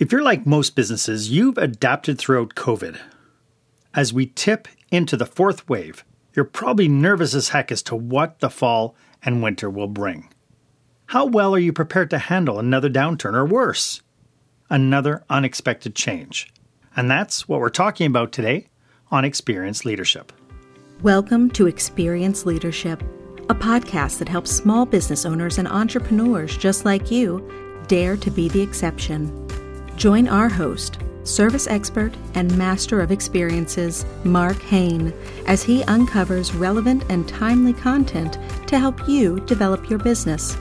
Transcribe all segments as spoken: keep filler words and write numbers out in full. If you're like most businesses, you've adapted throughout COVID. As we tip into the fourth wave, you're probably nervous as heck as to what the fall and winter will bring. How well are you prepared to handle another downturn or worse? Another unexpected change. And that's what we're talking about today on Experience Leadership. Welcome to Experience Leadership, a podcast that helps small business owners and entrepreneurs just like you dare to be the exception. Join our host, service expert and master of experiences, Mark Haine, as he uncovers relevant and timely content to help you develop your business,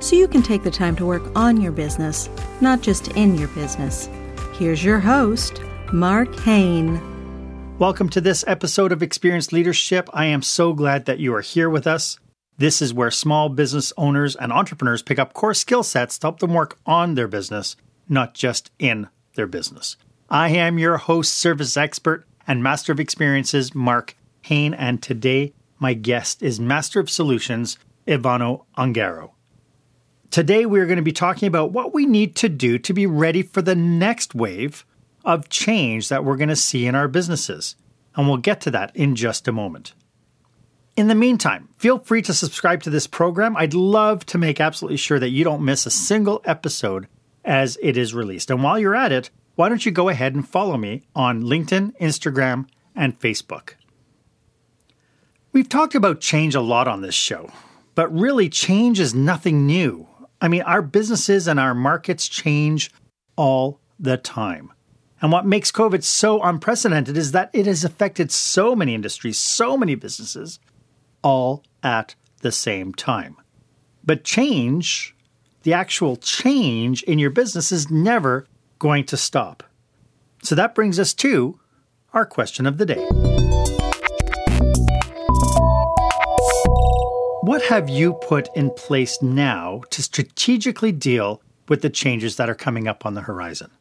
so you can take the time to work on your business, not just in your business. Here's your host, Mark Haine. Welcome to this episode of Experience Leadership. I am so glad that you are here with us. This is where small business owners and entrepreneurs pick up core skill sets to help them work on their business, not just in their business. I am your host, service expert, and master of experiences, Mark Haine, and today my guest is Master of Solutions, Ivano Ungaro. Today we're going to be talking about what we need to do to be ready for the next wave of change that we're going to see in our businesses, and we'll get to that in just a moment. In the meantime, feel free to subscribe to this program. I'd love to make absolutely sure that you don't miss a single episode as it is released. And while you're at it, why don't you go ahead and follow me on LinkedIn, Instagram, and Facebook. We've talked about change a lot on this show, but really change is nothing new. I mean, our businesses and our markets change all the time. And what makes COVID so unprecedented is that it has affected so many industries, so many businesses, all at the same time. But change, the actual change in your business, is never going to stop. So that brings us to our question of the day. What have you put in place now to strategically deal with the changes that are coming up on the horizon?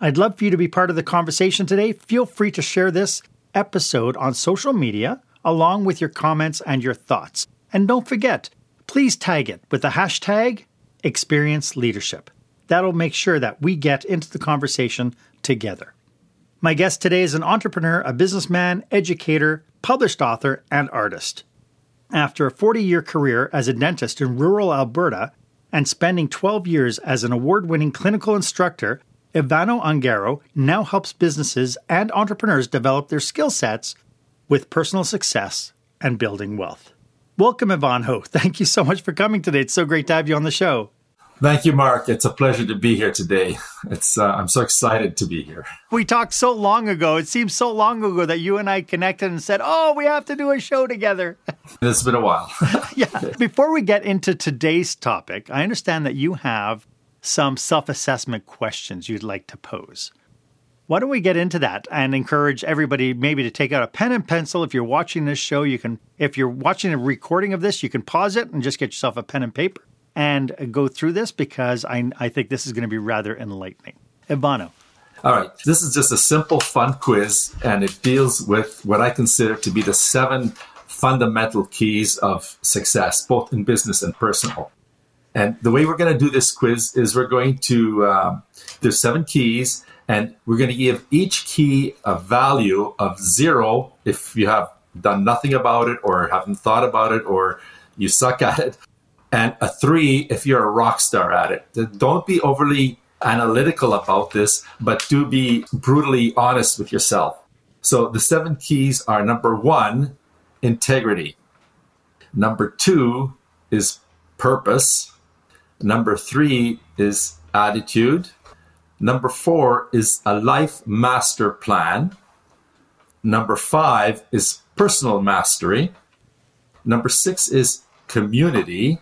I'd love for you to be part of the conversation today. Feel free to share this episode on social media along with your comments and your thoughts. And don't forget, please tag it with the hashtag Experience Leadership. That'll make sure that we get into the conversation together. My guest today is an entrepreneur, a businessman, educator, published author, and artist. After a forty-year career as a dentist in rural Alberta and spending twelve years as an award-winning clinical instructor, Ivano Ungaro now helps businesses and entrepreneurs develop their skill sets with personal success and building wealth. Welcome, Ivano. Thank you so much for coming today. It's so great to have you on the show. Thank you, Mark. It's a pleasure to be here today. It's uh, I'm so excited to be here. We talked so long ago. It seems so long ago that you and I connected and said, oh, we have to do a show together. It's been a while. Yeah. Before we get into today's topic, I understand that you have some self-assessment questions you'd like to pose. Why don't we get into that and encourage everybody maybe to take out a pen and pencil. If you're watching this show, you can, if you're watching a recording of this, you can pause it and just get yourself a pen and paper and go through this, because I, I think this is going to be rather enlightening. Ivano. All right. This is just a simple, fun quiz, and it deals with what I consider to be the seven fundamental keys of success, both in business and personal. And the way we're going to do this quiz is we're going to, um, there's seven keys, and we're going to give each key a value of zero if you have done nothing about it or haven't thought about it or you suck at it, and a three if you're a rock star at it. Don't be overly analytical about this, but do be brutally honest with yourself. So the seven keys are: number one, integrity. Number two is purpose. Number three is attitude. Number four is a life master plan. Number five is personal mastery. Number six is community.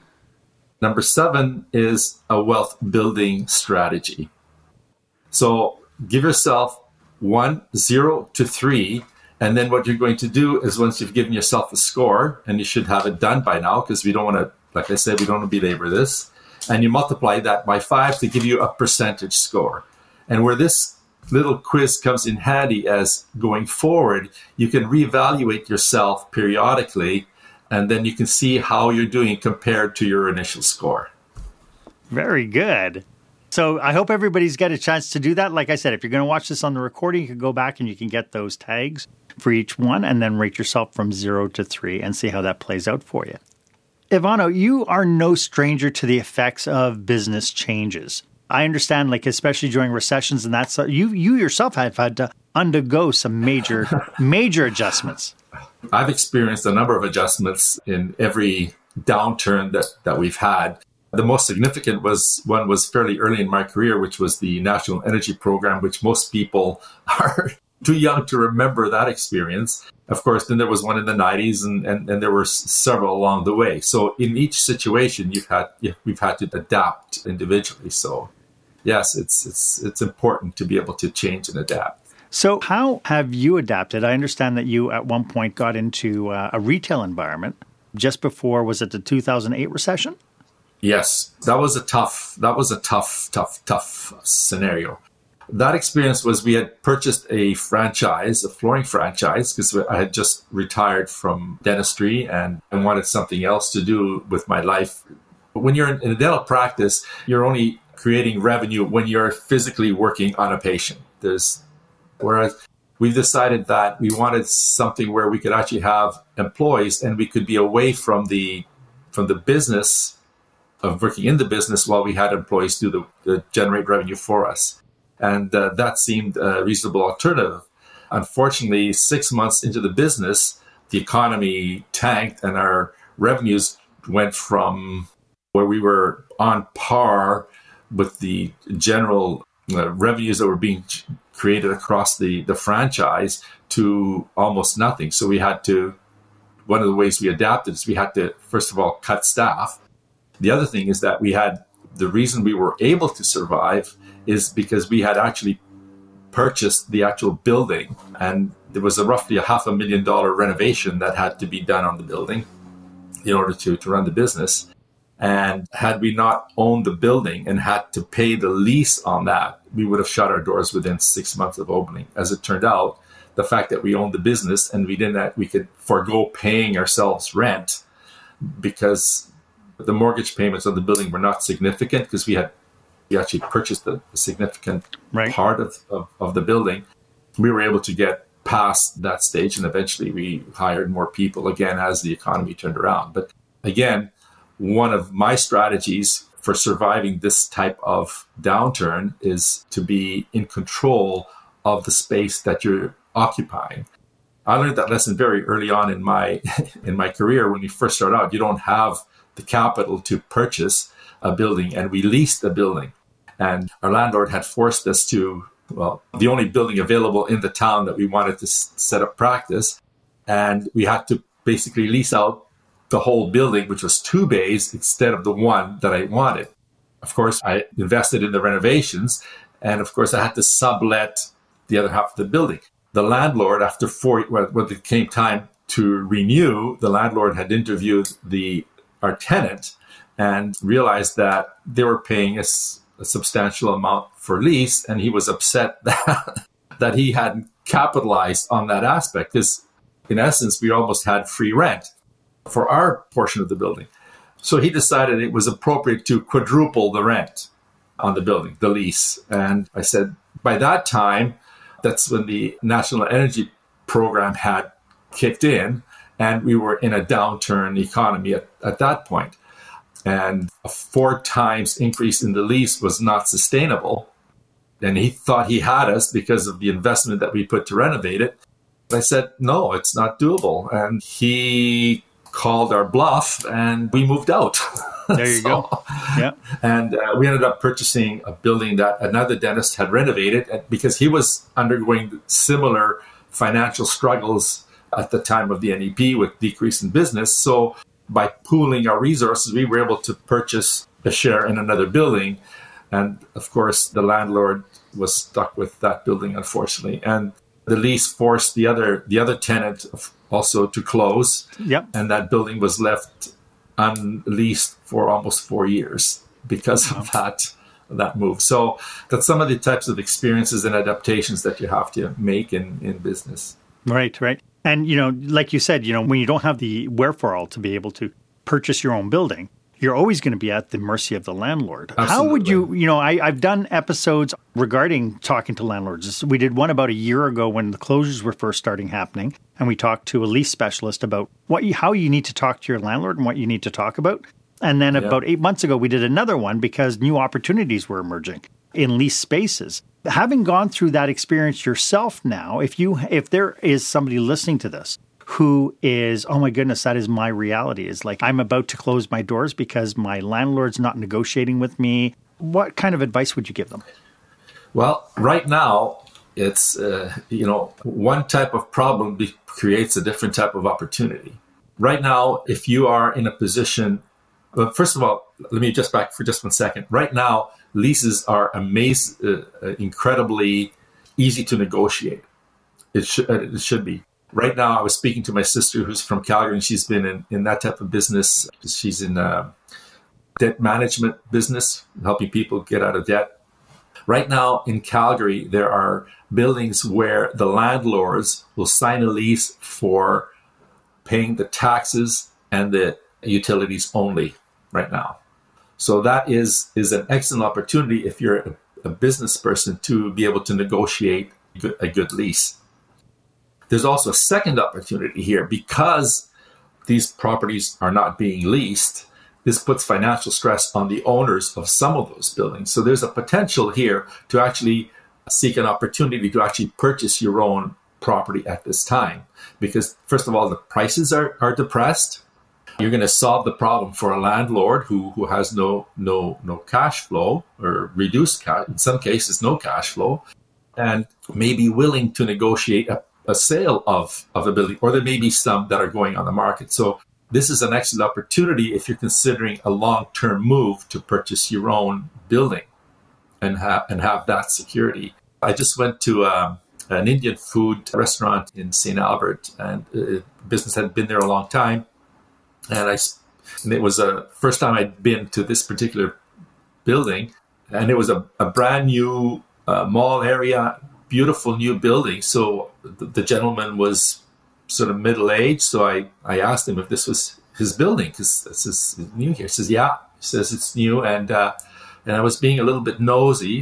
Number seven is a wealth building strategy. So give yourself one, zero to three. And then what you're going to do is, once you've given yourself a score, and you should have it done by now, because we don't want to, like I said, we don't want to belabor this. And you multiply that by five to give you a percentage score. And where this little quiz comes in handy as going forward, you can reevaluate yourself periodically, and then you can see how you're doing compared to your initial score. Very good. So I hope everybody's got a chance to do that. Like I said, if you're going to watch this on the recording, you can go back and you can get those tags for each one and then rate yourself from zero to three and see how that plays out for you. Ivano, you are no stranger to the effects of business changes. I understand, like, especially during recessions and that, so you, you yourself have had to undergo some major, major adjustments. I've experienced a number of adjustments in every downturn that, that we've had. The most significant was one was fairly early in my career, which was the National Energy Program, which most people are too young to remember that experience. Of course, then there was one in the nineties, and, and, and there were several along the way. So in each situation, you've had we've had to adapt individually. So yes, it's it's it's important to be able to change and adapt. So how have you adapted? I understand that you at one point got into uh, a retail environment just before, was it the two thousand eight recession? Yes, that was a tough, that was a tough, tough, tough scenario. That experience was we had purchased a franchise, a flooring franchise, because I had just retired from dentistry and I wanted something else to do with my life. But when you're in a dental practice, you're only creating revenue when you're physically working on a patient. There's, whereas we've decided that we wanted something where we could actually have employees and we could be away from the from the business of working in the business while we had employees do the, the generate revenue for us. And uh, that seemed a reasonable alternative. Unfortunately, six months into the business, the economy tanked and our revenues went from where we were on par with the general uh, revenues that were being created across the, the franchise to almost nothing. So we had to, one of the ways we adapted is we had to, first of all, cut staff. The other thing is that we had, the reason we were able to survive is because we had actually purchased the actual building, and there was a roughly a half a million dollar renovation that had to be done on the building in order to, to run the business. And had we not owned the building and had to pay the lease on that, we would have shut our doors within six months of opening. As it turned out, the fact that we owned the business and we didn't, we could forego paying ourselves rent because the mortgage payments on the building were not significant because we had we actually purchased a, a significant right. part of, of, of the building. We were able to get past that stage, and eventually we hired more people again as the economy turned around. But again, one of my strategies for surviving this type of downturn is to be in control of the space that you're occupying. I learned that lesson very early on in my in my career. When we first started out, you don't have the capital to purchase a building, and we leased the building. And our landlord had forced us to, well, the only building available in the town that we wanted to set up practice. And we had to basically lease out the whole building, which was two bays instead of the one that I wanted. Of course, I invested in the renovations. And of course, I had to sublet the other half of the building. The landlord, after four, when it came time to renew, the landlord had interviewed the our tenant and realized that they were paying us a, a substantial amount for lease. And he was upset that, that he hadn't capitalized on that aspect because in essence, we almost had free rent for our portion of the building. So he decided it was appropriate to quadruple the rent on the building, the lease. And I said, by that time, that's when the National Energy Program had kicked in. And we were in a downturn economy at, at that point. And a four times increase in the lease was not sustainable. And he thought he had us because of the investment that we put to renovate it. I said, no, it's not doable. And he called our bluff and we moved out. There you so, go. Yeah. And uh, we ended up purchasing a building that another dentist had renovated because he was undergoing similar financial struggles at the time of the N E P with decrease in business. So by pooling our resources, we were able to purchase a share in another building. And of course, the landlord was stuck with that building, unfortunately. And the lease forced the other the other tenant also to close. Yep. And that building was left unleased for almost four years because wow. of that, that move. So that's some of the types of experiences and adaptations that you have to make in, in business. Right, right. And, you know, like you said, you know, when you don't have the wherewithal to be able to purchase your own building, you're always going to be at the mercy of the landlord. Absolutely. How would you, you know, I, I've done episodes regarding talking to landlords. We did one about a year ago when the closures were first starting happening, and we talked to a lease specialist about what you, how you need to talk to your landlord and what you need to talk about. And then yeah. about eight months ago, we did another one because new opportunities were emerging in lease spaces. Having gone through that experience yourself now, if you if there is somebody listening to this who is, oh my goodness, that is my reality. It's like, I'm about to close my doors because my landlord's not negotiating with me. What kind of advice would you give them? Well, right now, it's, uh, you know, one type of problem be- creates a different type of opportunity. Right now, if you are in a position, well, first of all, let me just back for just one second. Right now, leases are amaz- uh, incredibly easy to negotiate. It, sh- it should be. Right now, I was speaking to my sister who's from Calgary, and she's been in, in that type of business. She's in a debt management business, helping people get out of debt. Right now in Calgary, there are buildings where the landlords will sign a lease for paying the taxes and the utilities only right now. So that is, is an excellent opportunity if you're a, a business person to be able to negotiate a good lease. There's also a second opportunity here because these properties are not being leased. This puts financial stress on the owners of some of those buildings. So there's a potential here to actually seek an opportunity to actually purchase your own property at this time. Because first of all, the prices are, are depressed. You're going to solve the problem for a landlord who, who has no, no, no cash flow or reduced cash, in some cases, no cash flow, and may be willing to negotiate a a sale of, of a building, or there may be some that are going on the market. So this is an excellent opportunity if you're considering a long-term move to purchase your own building and have and have that security. I just went to um, an Indian food restaurant in Saint Albert, and uh, business had been there a long time. And I, and it was the first time I'd been to this particular building, and it was a, a brand new uh, mall area, beautiful new building. So the, the gentleman was sort of middle-aged. So I, I asked him if this was his building, because this is new here. He says, yeah. He says, it's new. And uh, and I was being a little bit nosy.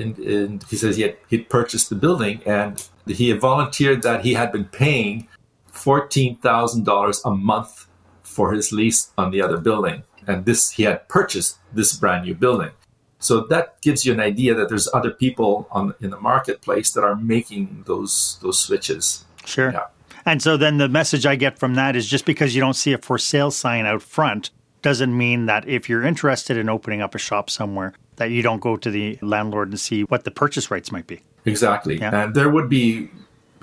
And, and he says he had, he'd purchased the building. And he had volunteered that he had been paying fourteen thousand dollars a month for his lease on the other building. And this he had purchased this brand new building. So that gives you an idea that there's other people on in the marketplace that are making those those switches. Sure. Yeah. And so then the message I get from that is just because you don't see a for sale sign out front doesn't mean that if you're interested in opening up a shop somewhere that you don't go to the landlord and see what the purchase rights might be. Exactly. Yeah. And there would be,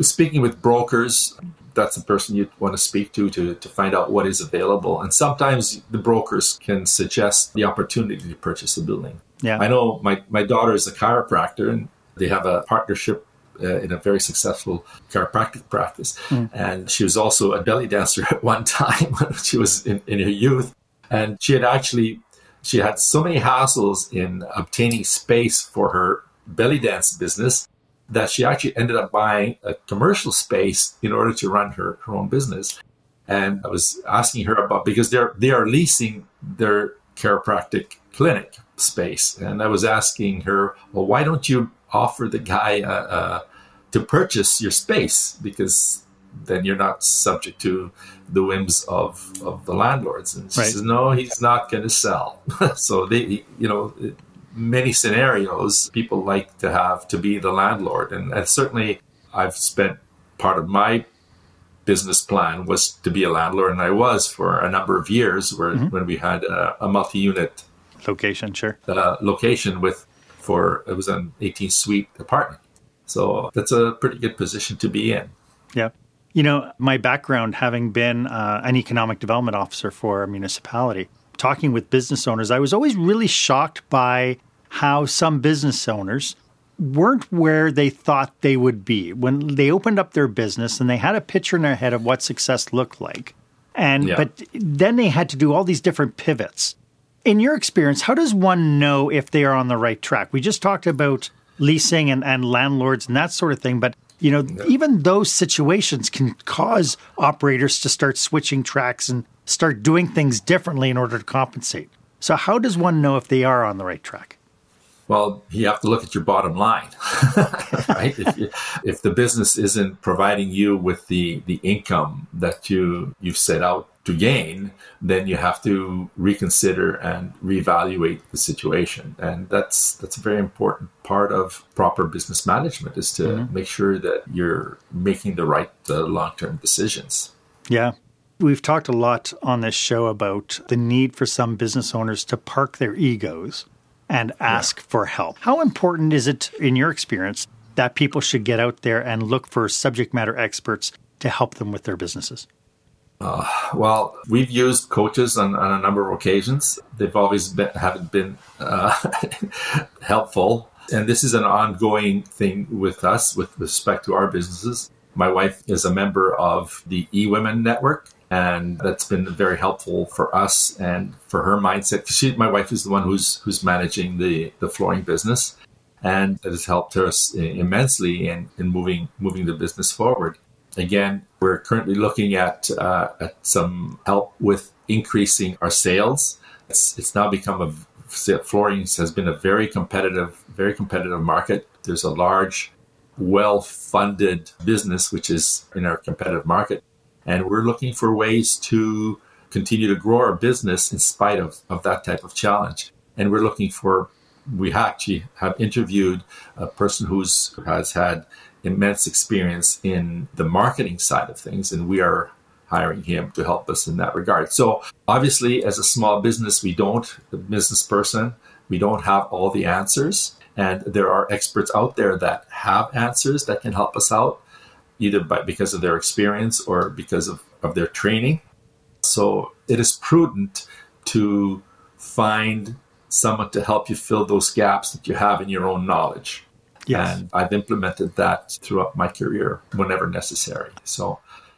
speaking with brokers, that's the person you'd want to speak to, to to find out what is available. And sometimes the brokers can suggest the opportunity to purchase a building. Yeah. I know my, my daughter is a chiropractor, and they have a partnership uh, in a very successful chiropractic practice. Mm. And she was also a belly dancer at one time when she was in, in her youth. And she had actually, she had so many hassles in obtaining space for her belly dance business that she actually ended up buying a commercial space in order to run her, her own business. And I was asking her about, because they're they are leasing their chiropractic clinic space. And I was asking her, well, why don't you offer the guy uh, uh, to purchase your space? Because then you're not subject to the whims of, of the landlords. And she right. says, no, he's not going to sell. So they, you know, many scenarios people like to have to be the landlord. And, and certainly I've spent part of my business plan was to be a landlord. And I was for a number of years where mm-hmm. when we had a, a multi-unit location, sure. Uh, location with, for it was an eighteen suite apartment. So that's a pretty good position to be in. Yeah. You know, my background having been uh, an economic development officer for a municipality, talking with business owners, I was always really shocked by how some business owners weren't where they thought they would be. When they opened up their business and they had a picture in their head of what success looked like. And yeah. But then they had to do all these different pivots. In your experience, how does one know if they are on the right track? We just talked about leasing and, and landlords and that sort of thing, but you know, yeah. even those situations can cause operators to start switching tracks and start doing things differently in order to compensate. So how does one know if they are on the right track? Well, you have to look at your bottom line, right? if, you, if the business isn't providing you with the, the income that you, you've set out to gain, then you have to reconsider and reevaluate the situation. And that's that's a very important part of proper business management, is to mm-hmm. make sure that you're making the right uh, long-term decisions. Yeah. We've talked a lot on this show about the need for some business owners to park their egos and ask yeah. for help. How important is it, in your experience, that people should get out there and look for subject matter experts to help them with their businesses? Uh, well, we've used coaches on, on a number of occasions. They've always been, haven't been uh, helpful. And this is an ongoing thing with us with respect to our businesses. My wife is a member of the eWomen Network, and that's been very helpful for us and for her mindset. She, my wife is the one who's who's managing the, the flooring business, and it has helped us immensely in, in moving moving the business forward. Again, we're currently looking at, uh, at some help with increasing our sales. It's, it's now become a flooring has been a very competitive, very competitive market. There's a large, well-funded business which is in our competitive market, and we're looking for ways to continue to grow our business in spite of, of that type of challenge. And we're looking for. We actually have interviewed a person who's has had immense experience in the marketing side of things, and we are hiring him to help us in that regard. So obviously, as a small business, we don't, the business person, we don't have all the answers. And there are experts out there that have answers that can help us out, either by, because of their experience or because of, of their training. So it is prudent to find someone to help you fill those gaps that you have in your own knowledge. Yes. And I've implemented that throughout my career whenever necessary. So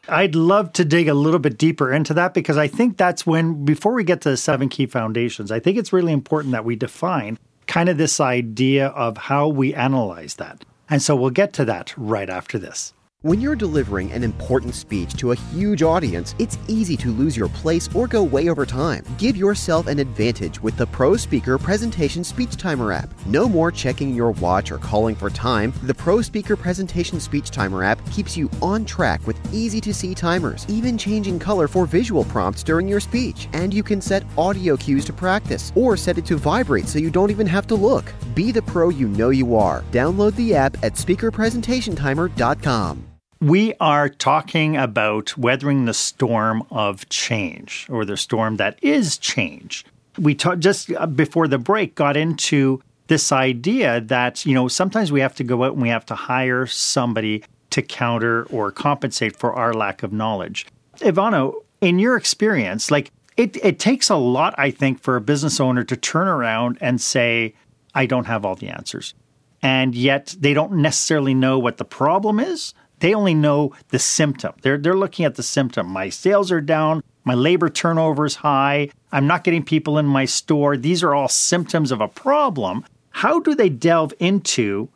I'd love to dig a little bit deeper into that, because I think that's when, before we get to the seven key foundations, I think it's really important that we define kind of this idea of how we analyze that. And so we'll get to that right after this. When you're delivering an important speech to a huge audience, it's easy to lose your place or go way over time. Give yourself an advantage with the Pro Speaker Presentation Speech Timer app. No more checking your watch or calling for time. The Pro Speaker Presentation Speech Timer app keeps you on track with easy-to-see timers, even changing color for visual prompts during your speech. And you can set audio cues to practice or set it to vibrate so you don't even have to look. Be the pro you know you are. Download the app at speaker presentation timer dot com. We are talking about weathering the storm of change, or the storm that is change. We ta- just before the break got into this idea that, you know, sometimes we have to go out and we have to hire somebody to counter or compensate for our lack of knowledge. Ivano, in your experience, like it, it takes a lot, I think, for a business owner to turn around and say, I don't have all the answers. And yet they don't necessarily know what the problem is. They only know the symptom. They're they're looking at the symptom. My sales are down. My labor turnover is high. I'm not getting people in my store. These are all symptoms of a problem. How do they delve into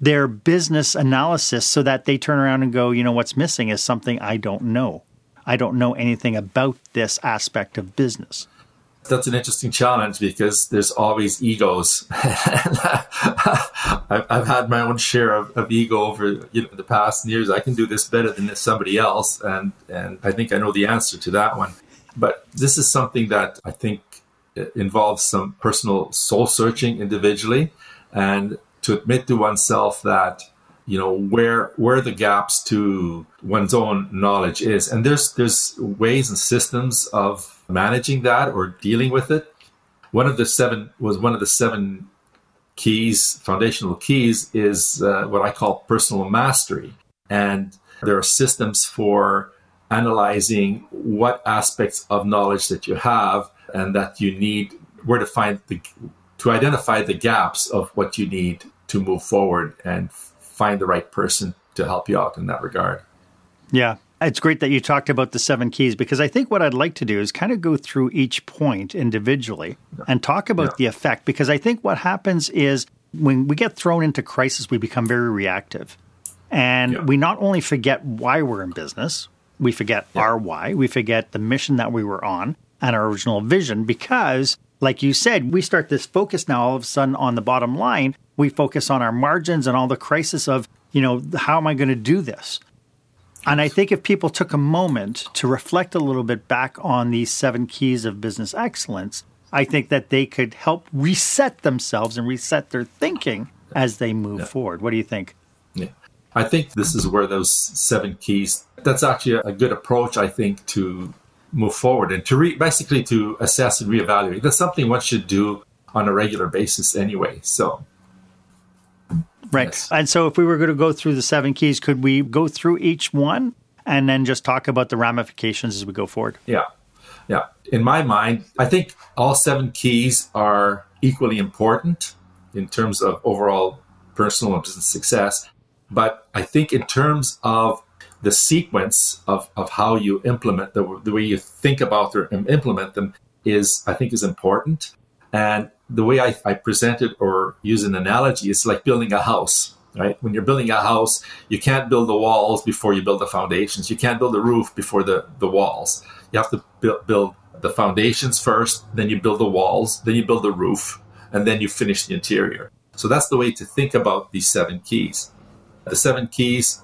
their business analysis so that they turn around and go, you know, what's missing is something I don't know. I don't know anything about this aspect of business. That's an interesting challenge, because there's always egos. I've had my own share of, of ego over you know, the past years. I can do this better than somebody else, and, and I think I know the answer to that one. But this is something that I think involves some personal soul-searching individually, and to admit to oneself that, you know, where where the gaps to one's own knowledge is. And there's there's ways and systems of managing that or dealing with it. One of the seven was one of the seven keys, foundational keys, is uh, what I call personal mastery. And there are systems for analyzing what aspects of knowledge that you have and that you need, where to find the, to identify the gaps of what you need to move forward and find the right person to help you out in that regard. Yeah. It's great that you talked about the seven keys, because I think what I'd like to do is kind of go through each point individually yeah. and talk about yeah. the effect, because I think what happens is when we get thrown into crisis, we become very reactive. And yeah. we not only forget why we're in business, We forget yeah. our why. We forget the mission that we were on and our original vision because, like you said, we start this focus now all of a sudden on the bottom line. We focus on our margins and all the crisis of, you know, how am I going to do this? And I think if people took a moment to reflect a little bit back on these seven keys of business excellence, I think that they could help reset themselves and reset their thinking as they move yeah. forward. What do you think? Yeah, I think this is where those seven keys, that's actually a good approach, I think, to move forward and to re- basically to assess and reevaluate. That's something one should do on a regular basis anyway. So, right. Yes. And so if we were going to go through the seven keys, could we go through each one and then just talk about the ramifications as we go forward? Yeah. Yeah. In my mind, I think all seven keys are equally important in terms of overall personal and business success. But I think in terms of the sequence of, of how you implement, the, the way you think about them and implement them is, I think, is important. And the way I, I present it or use an analogy, it's like building a house, right? When you're building a house, you can't build the walls before you build the foundations. You can't build the roof before the, the walls. You have to build, build the foundations first, then you build the walls, then you build the roof, and then you finish the interior. So that's the way to think about these seven keys. The seven keys,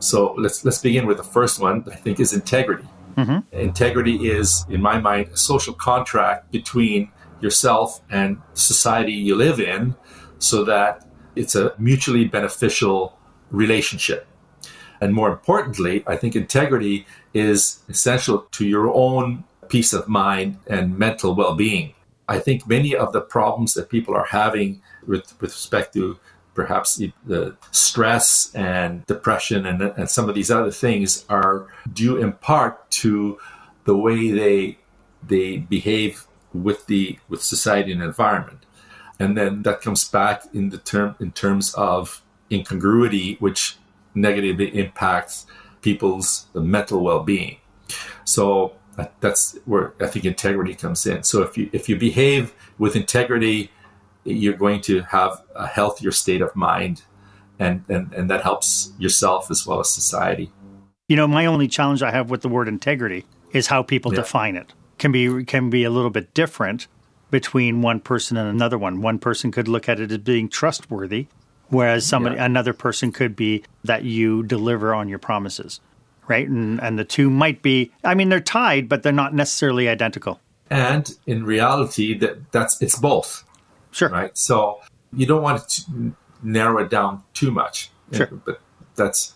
so let's let's begin with the first one, I think, is integrity. Mm-hmm. Integrity is, in my mind, a social contract between yourself and society you live in so that it's a mutually beneficial relationship. And more importantly, I think integrity is essential to your own peace of mind and mental well-being. I think many of the problems that people are having with, with respect to perhaps the stress and depression and, and some of these other things are due in part to the way they they behave with the with society and environment. And then that comes back in the term in terms of incongruity, which negatively impacts people's mental well-being. So that's where I think integrity comes in. So if you if you behave with integrity, you're going to have a healthier state of mind, and, and, and that helps yourself as well as society. You know, my only challenge I have with the word integrity is how people yeah. define it. Can be can be a little bit different between one person and another one. One person could look at it as being trustworthy, whereas somebody yeah. another person could be that you deliver on your promises, right? And and the two might be, I mean, they're tied, but they're not necessarily identical. And in reality, that that's it's both. Sure. Right. So you don't want to narrow it down too much. Sure. But that's.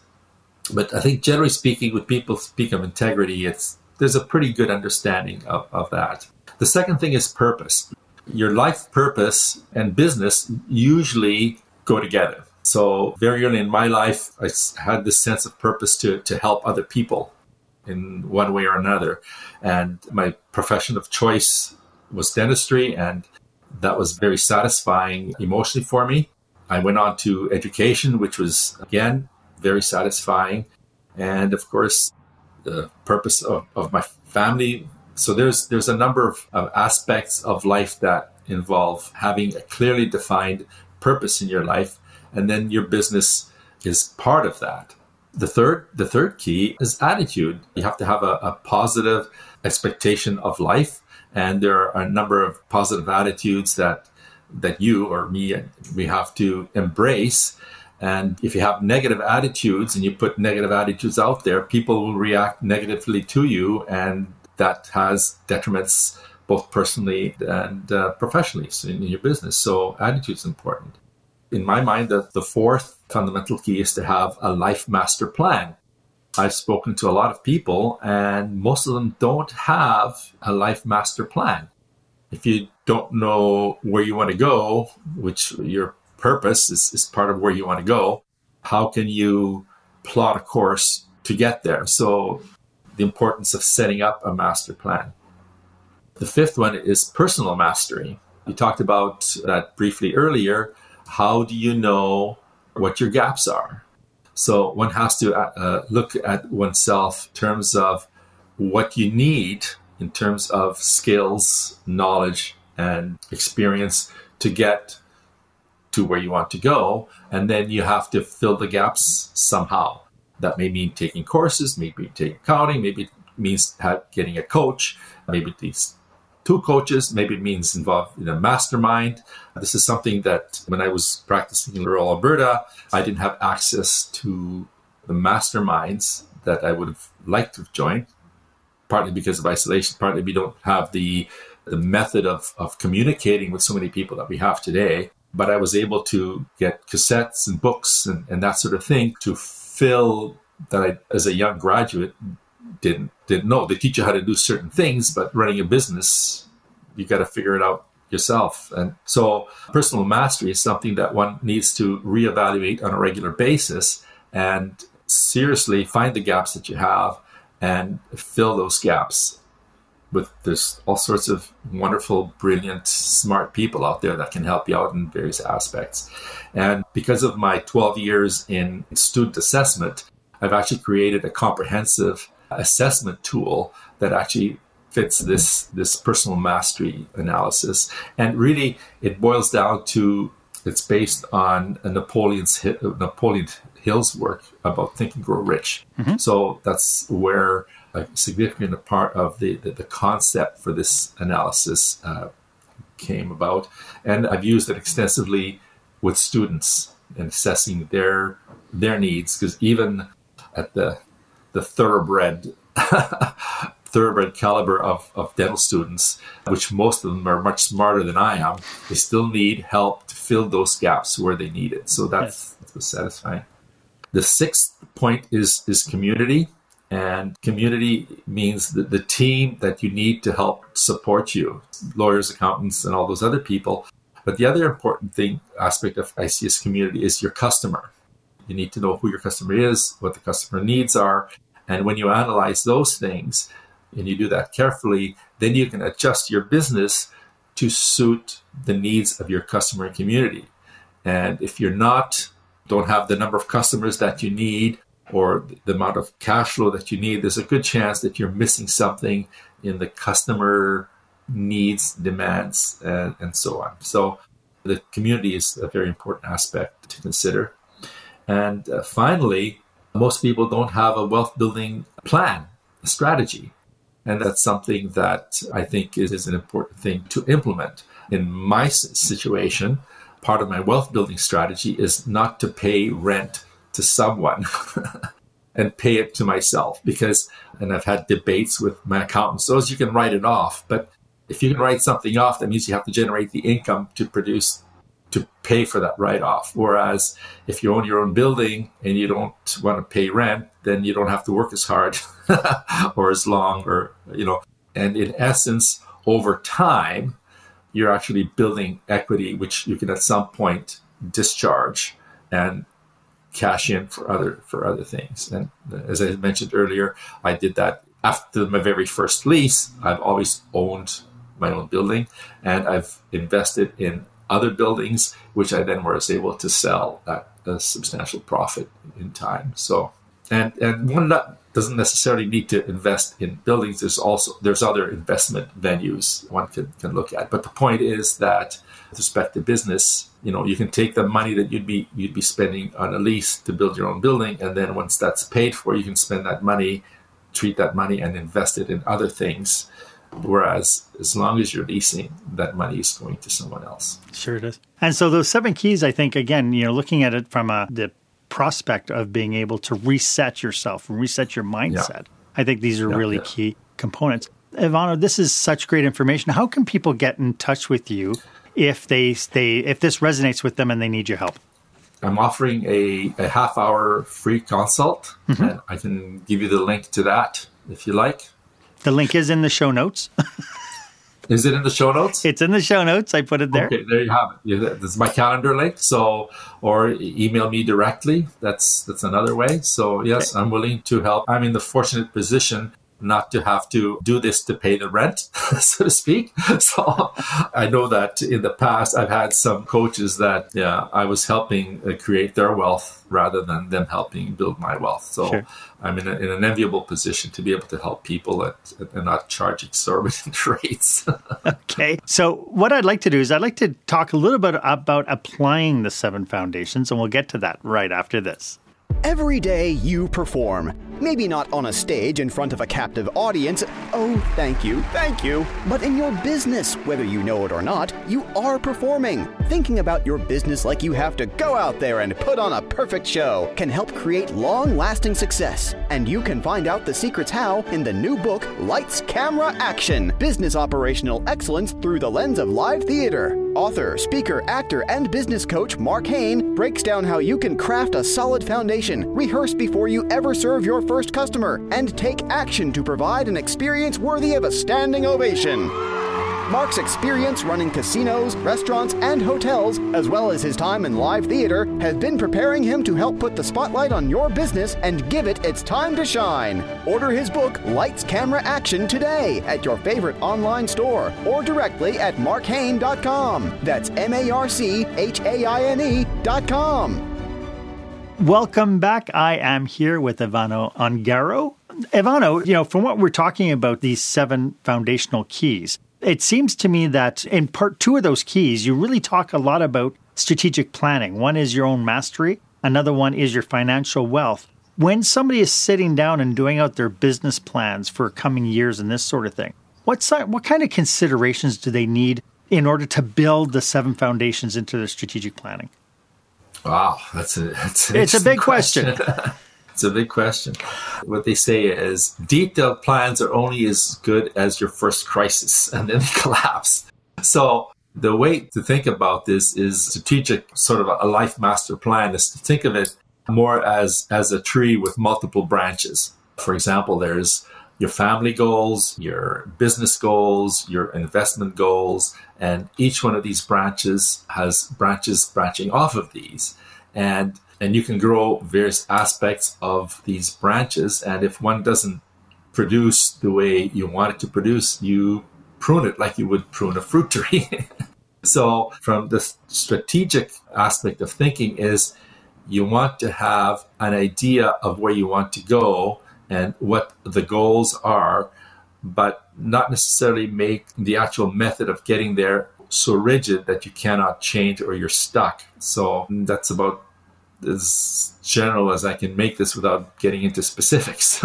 But I think generally speaking, when people speak of integrity, it's there's a pretty good understanding of, of that. The second thing is purpose. Your life purpose and business usually go together. So very early in my life, I had this sense of purpose to to help other people in one way or another. And my profession of choice was dentistry, and that was very satisfying emotionally for me. I went on to education, which was, again, very satisfying. And, of course, the purpose of, of my family. So there's there's a number of, of aspects of life that involve having a clearly defined purpose in your life. And then your business is part of that. The third, the third key is attitude. You have to have a, a positive expectation of life. And there are a number of positive attitudes that that you or me, we have to embrace. And if you have negative attitudes and you put negative attitudes out there, people will react negatively to you. And that has detriments both personally and uh, professionally in your business. So attitude is important. In my mind, the, the fourth fundamental key is to have a life master plan. I've spoken to a lot of people, and most of them don't have a life master plan. If you don't know where you want to go, which your purpose is, is part of where you want to go, how can you plot a course to get there? So the importance of setting up a master plan. The fifth one is personal mastery. We talked about that briefly earlier. How do you know what your gaps are? So one has to uh, look at oneself in terms of what you need in terms of skills, knowledge, and experience to get to where you want to go. And then you have to fill the gaps somehow. That may mean taking courses, maybe taking accounting, maybe it means have, getting a coach, maybe these two coaches, maybe it means involved in a mastermind. This is something that when I was practicing in rural Alberta, I didn't have access to the masterminds that I would have liked to have joined, partly because of isolation, partly we don't have the the method of, of communicating with so many people that we have today. But I was able to get cassettes and books and, and that sort of thing to fill that I, as a young graduate, didn't didn't know. They teach you how to do certain things, but running a business, you got to figure it out yourself. And so personal mastery is something that one needs to reevaluate on a regular basis and seriously find the gaps that you have and fill those gaps. With there's all sorts of wonderful, brilliant, smart people out there that can help you out in various aspects. And because of my twelve years in student assessment, I've actually created a comprehensive assessment tool that actually fits this, this personal mastery analysis. And really, it boils down to, it's based on a Napoleon's Napoleon Hill's work about Think and Grow Rich. Mm-hmm. So that's where a significant part of the, the, the concept for this analysis uh, came about. And I've used it extensively with students in assessing their their needs, because even at the the thoroughbred thoroughbred caliber of, of dental students, which most of them are much smarter than I am, they still need help to fill those gaps where they need it. So that's, yes. that's satisfying. The sixth point is is community. And community means that the team that you need to help support you, lawyers, accountants, and all those other people. But the other important thing, aspect of I C S community is your customer. You need to know who your customer is, what the customer needs are. And when you analyze those things and you do that carefully, then you can adjust your business to suit the needs of your customer and community. And if you're not, don't have the number of customers that you need, or the amount of cash flow that you need, there's a good chance that you're missing something in the customer needs, demands, and, and so on. So the community is a very important aspect to consider. And uh, finally, most people don't have a wealth building plan, a strategy. And that's something that I think is, is an important thing to implement. In my situation, part of my wealth building strategy is not to pay rent to someone and pay it to myself, because, and I've had debates with my accountants, those you can write it off, but if you can write something off, that means you have to generate the income to produce, to pay for that write-off. Whereas if you own your own building and you don't want to pay rent, then you don't have to work as hard or as long, or, you know, and in essence, over time, you're actually building equity, which you can at some point discharge and cash in for other for other things. And as I mentioned earlier, I did that after my very first lease. I've always owned my own building, and I've invested in other buildings, which I then was able to sell at a substantial profit in time. So, and and one not, doesn't necessarily need to invest in buildings. There's also there's other investment venues one can, can look at. But the point is that with respect to business, you know, you can take the money that you'd be you'd be spending on a lease to build your own building, and then once that's paid for, you can spend that money, treat that money, and invest it in other things. Whereas as long as you're leasing, that money is going to someone else. Sure it is. And so those seven keys, I think, again, you know, looking at it from a, the prospect of being able to reset yourself and reset your mindset. Yeah. I think these are yeah, really yeah. key components. Ivano, this is such great information. How can people get in touch with you if they stay, if this resonates with them and they need your help? I'm offering a, a half hour free consult, mm-hmm. and I can give you the link to that if you like. The link is in the show notes. Is it in the show notes? It's in the show notes. I put it there. Okay, there you have it. This is my calendar link. So, or email me directly. That's that's another way. So yes, okay. I'm willing to help. I'm in the fortunate position not to have to do this to pay the rent, so to speak. So I know that in the past, I've had some coaches that yeah, I was helping create their wealth rather than them helping build my wealth. So sure. I'm in, a, in an enviable position to be able to help people at, and not charge exorbitant rates. Okay. So what I'd like to do is I'd like to talk a little bit about applying the seven foundations, and we'll get to that right after this. Every day you perform. Maybe not on a stage in front of a captive audience, oh, thank you, thank you, but in your business, whether you know it or not, you are performing. Thinking about your business like you have to go out there and put on a perfect show can help create long-lasting success. And you can find out the secrets how in the new book, Lights, Camera, Action, Business Operational Excellence Through the Lens of Live Theater. Author, speaker, actor, and business coach Mark Haine breaks down how you can craft a solid foundation, rehearse before you ever serve your first customer, and take action to provide an experience worthy of a standing ovation. Mark's experience running casinos, restaurants, and hotels, as well as his time in live theater, has been preparing him to help put the spotlight on your business and give it its time to shine. Order his book, Lights, Camera, Action, today at your favorite online store or directly at mark haine dot com. That's M A R C H A I N E dot com. Welcome back. I am here with Ivano Ungaro. Ivano, you know, from what we're talking about, these seven foundational keys, it seems to me that in part two of those keys, you really talk a lot about strategic planning. One is your own mastery. Another one is your financial wealth. When somebody is sitting down and doing out their business plans for coming years and this sort of thing, what's that, what kind of considerations do they need in order to build the seven foundations into their strategic planning? Wow, that's a that's it's a big question. question. It's a big question. What they say is detailed plans are only as good as your first crisis, and then they collapse. So the way to think about this is strategic, sort of a life master plan, is to think of it more as as a tree with multiple branches. For example, there's your family goals, your business goals, your investment goals, and each one of these branches has branches branching off of these. And and you can grow various aspects of these branches. And if one doesn't produce the way you want it to produce, you prune it like you would prune a fruit tree. So from the strategic aspect of thinking is you want to have an idea of where you want to go and what the goals are, but not necessarily make the actual method of getting there so rigid that you cannot change or you're stuck. So that's about as general as I can make this without getting into specifics.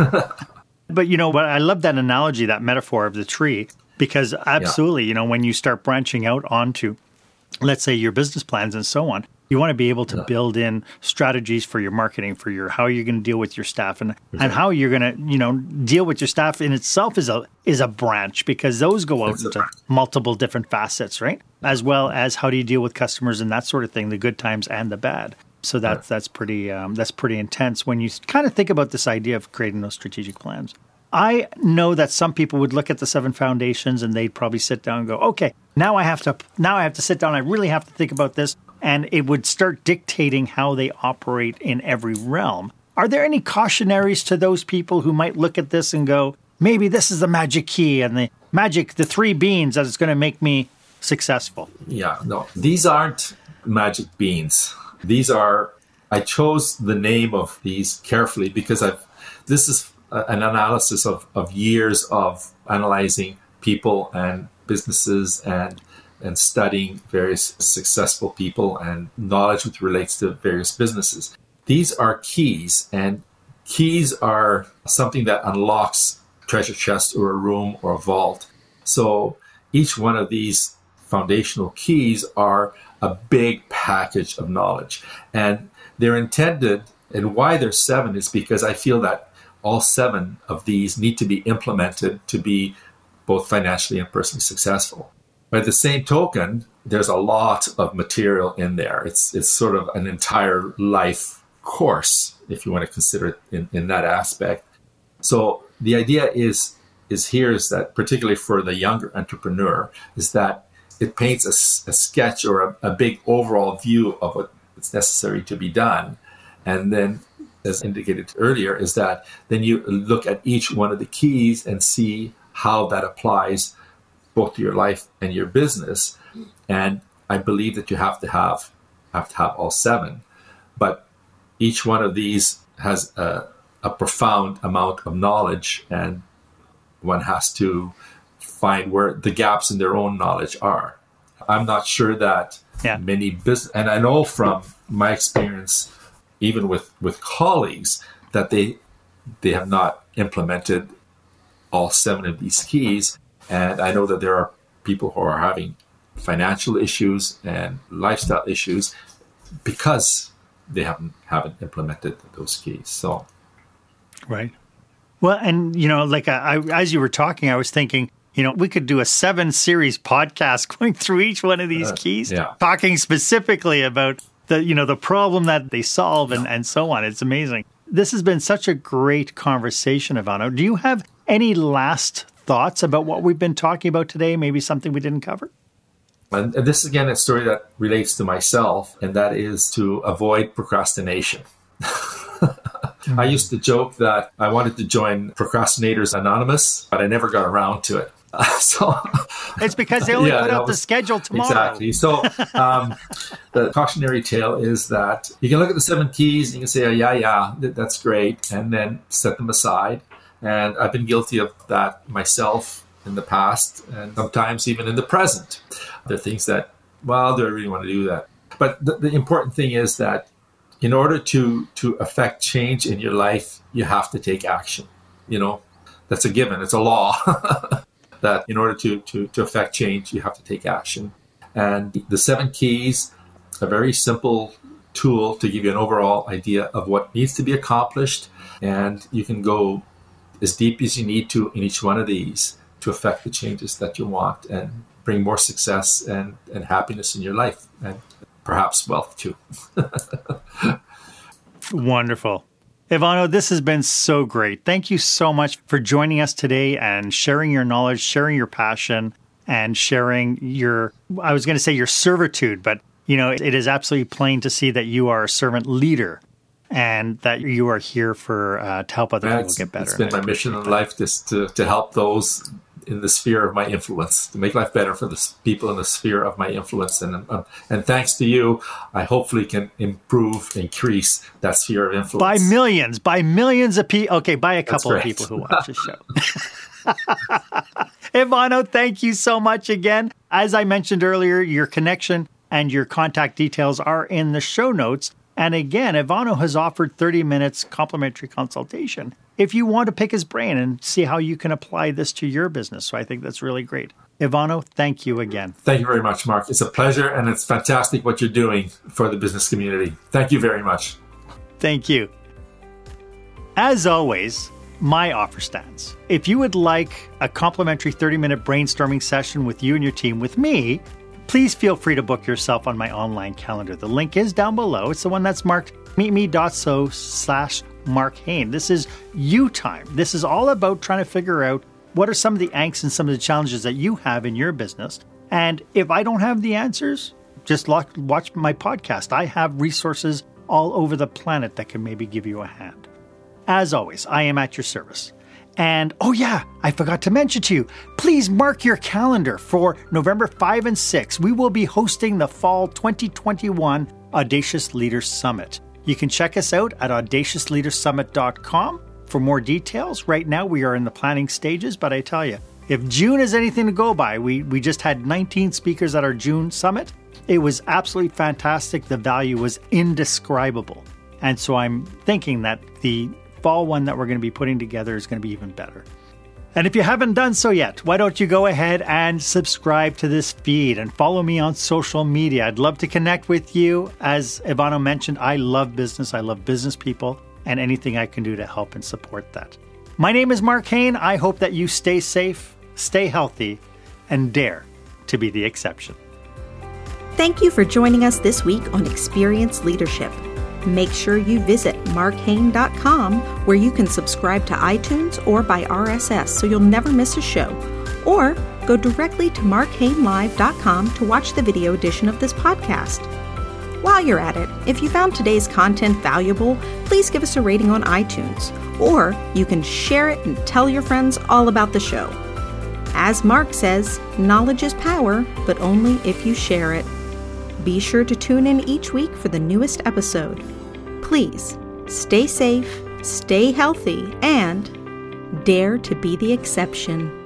But you know what? I love that analogy, that metaphor of the tree, because absolutely, yeah. you know, when you start branching out onto, let's say, your business plans and so on, you want to be able to yeah. build in strategies for your marketing, for your how you're going to deal with your staff, and, exactly. and how you're going to, you know, deal with your staff in itself is a is a branch, because those go out into multiple different facets, right? As well as how do you deal with customers and that sort of thing, the good times and the bad. So that's right. that's pretty um, that's pretty intense when you kind of think about this idea of creating those strategic plans. I know that some people would look at the seven foundations and they'd probably sit down and go, okay, now I have to now I have to sit down. I really have to think about this. And it would start dictating how they operate in every realm. Are there any cautionaries to those people who might look at this and go, maybe this is the magic key and the magic, the three beans that is going to make me successful? Yeah, no, these aren't magic beans. These are, I chose the name of these carefully because I've, this is an analysis of, of years of analyzing people and businesses and and studying various successful people and knowledge which relates to various businesses. These are keys, and keys are something that unlocks treasure chests or a room or a vault. So each one of these foundational keys are a big package of knowledge. And they're intended, and why there's seven is because I feel that all seven of these need to be implemented to be both financially and personally successful. By the same token, there's a lot of material in there. It's it's sort of an entire life course, if you want to consider it in, in that aspect. So the idea is is here is that, particularly for the younger entrepreneur, is that it paints a, a sketch or a, a big overall view of what's necessary to be done. And then, as indicated earlier, is that then you look at each one of the keys and see how that applies both your life and your business. And I believe that you have to have have to have all seven. But each one of these has a, a profound amount of knowledge, and one has to find where the gaps in their own knowledge are. I'm not sure that yeah. many business, and I know from my experience even with, with colleagues, that they they have not implemented all seven of these keys. And I know that there are people who are having financial issues and lifestyle issues because they haven't haven't implemented those keys. So, right. Well, and, you know, like I, I, as you were talking, I was thinking, you know, we could do a seven-series podcast going through each one of these uh, keys, yeah. talking specifically about the, you know, the problem that they solve and, and so on. It's amazing. This has been such a great conversation, Ivano. Do you have any last thoughts about what we've been talking about today? Maybe something we didn't cover? And, and this is, again, a story that relates to myself, and that is to avoid procrastination. Mm-hmm. I used to joke that I wanted to join Procrastinators Anonymous, but I never got around to it. Uh, so it's because they only yeah, put out was, the schedule tomorrow. Exactly. So um, the cautionary tale is that you can look at the seven keys and you can say, oh, yeah, yeah, that's great, and then set them aside. And I've been guilty of that myself in the past, and sometimes even in the present. There are things that, well, do I really want to do that? But the, the important thing is that in order to, to affect change in your life, you have to take action. You know, that's a given. It's a law that in order to, to, to affect change, you have to take action. And the seven keys, a very simple tool to give you an overall idea of what needs to be accomplished. And you can go as deep as you need to in each one of these to affect the changes that you want and bring more success and, and happiness in your life. And perhaps wealth too. Wonderful. Ivano, this has been so great. Thank you so much for joining us today and sharing your knowledge, sharing your passion, and sharing your, I was going to say your servitude, but you know, it is absolutely plain to see that you are a servant leader and that you are here for uh, to help other yeah, people get better. It's been my mission in life just to, to help those in the sphere of my influence, to make life better for the people in the sphere of my influence. And um, and thanks to you, I hopefully can improve, increase that sphere of influence. By millions, by millions of people. Okay, by a couple of people who watch the show. Ivano, thank you so much again. As I mentioned earlier, your connection and your contact details are in the show notes. And again, Ivano has offered thirty minutes complimentary consultation if you want to pick his brain and see how you can apply this to your business. So I think that's really great. Ivano, thank you again. Thank you very much, Mark. It's a pleasure, and it's fantastic what you're doing for the business community. Thank you very much. Thank you. As always, my offer stands. If you would like a complimentary thirty-minute brainstorming session with you and your team with me, please feel free to book yourself on my online calendar. The link is down below. It's the one that's marked meetme.so slash Mark Haine. This is you time. This is all about trying to figure out what are some of the angst and some of the challenges that you have in your business. And if I don't have the answers, just watch my podcast. I have resources all over the planet that can maybe give you a hand. As always, I am at your service. And, oh yeah, I forgot to mention to you, please mark your calendar for November fifth and sixth. We will be hosting the fall twenty twenty-one Audacious Leaders Summit. You can check us out at audacious leaders summit dot com for more details. Right now, we are in the planning stages, but I tell you, if June is anything to go by, we, we just had nineteen speakers at our June summit. It was absolutely fantastic. The value was indescribable. And so I'm thinking that the fall one that we're going to be putting together is going to be even better. And if you haven't done so yet, why don't you go ahead and subscribe to this feed and follow me on social media. I'd love to connect with you. As Ivano mentioned, I love business. I love business people and anything I can do to help and support that. My name is Mark Haine. I hope that you stay safe, stay healthy, and dare to be the exception. Thank you for joining us this week on Experience Leadership. Make sure you visit mark haine dot com where you can subscribe to iTunes or by R S S so you'll never miss a show. Or go directly to mark haine live dot com to watch the video edition of this podcast. While you're at it, if you found today's content valuable, please give us a rating on iTunes. Or you can share it and tell your friends all about the show. As Mark says, knowledge is power, but only if you share it. Be sure to tune in each week for the newest episode. Please stay safe, stay healthy, and dare to be the exception.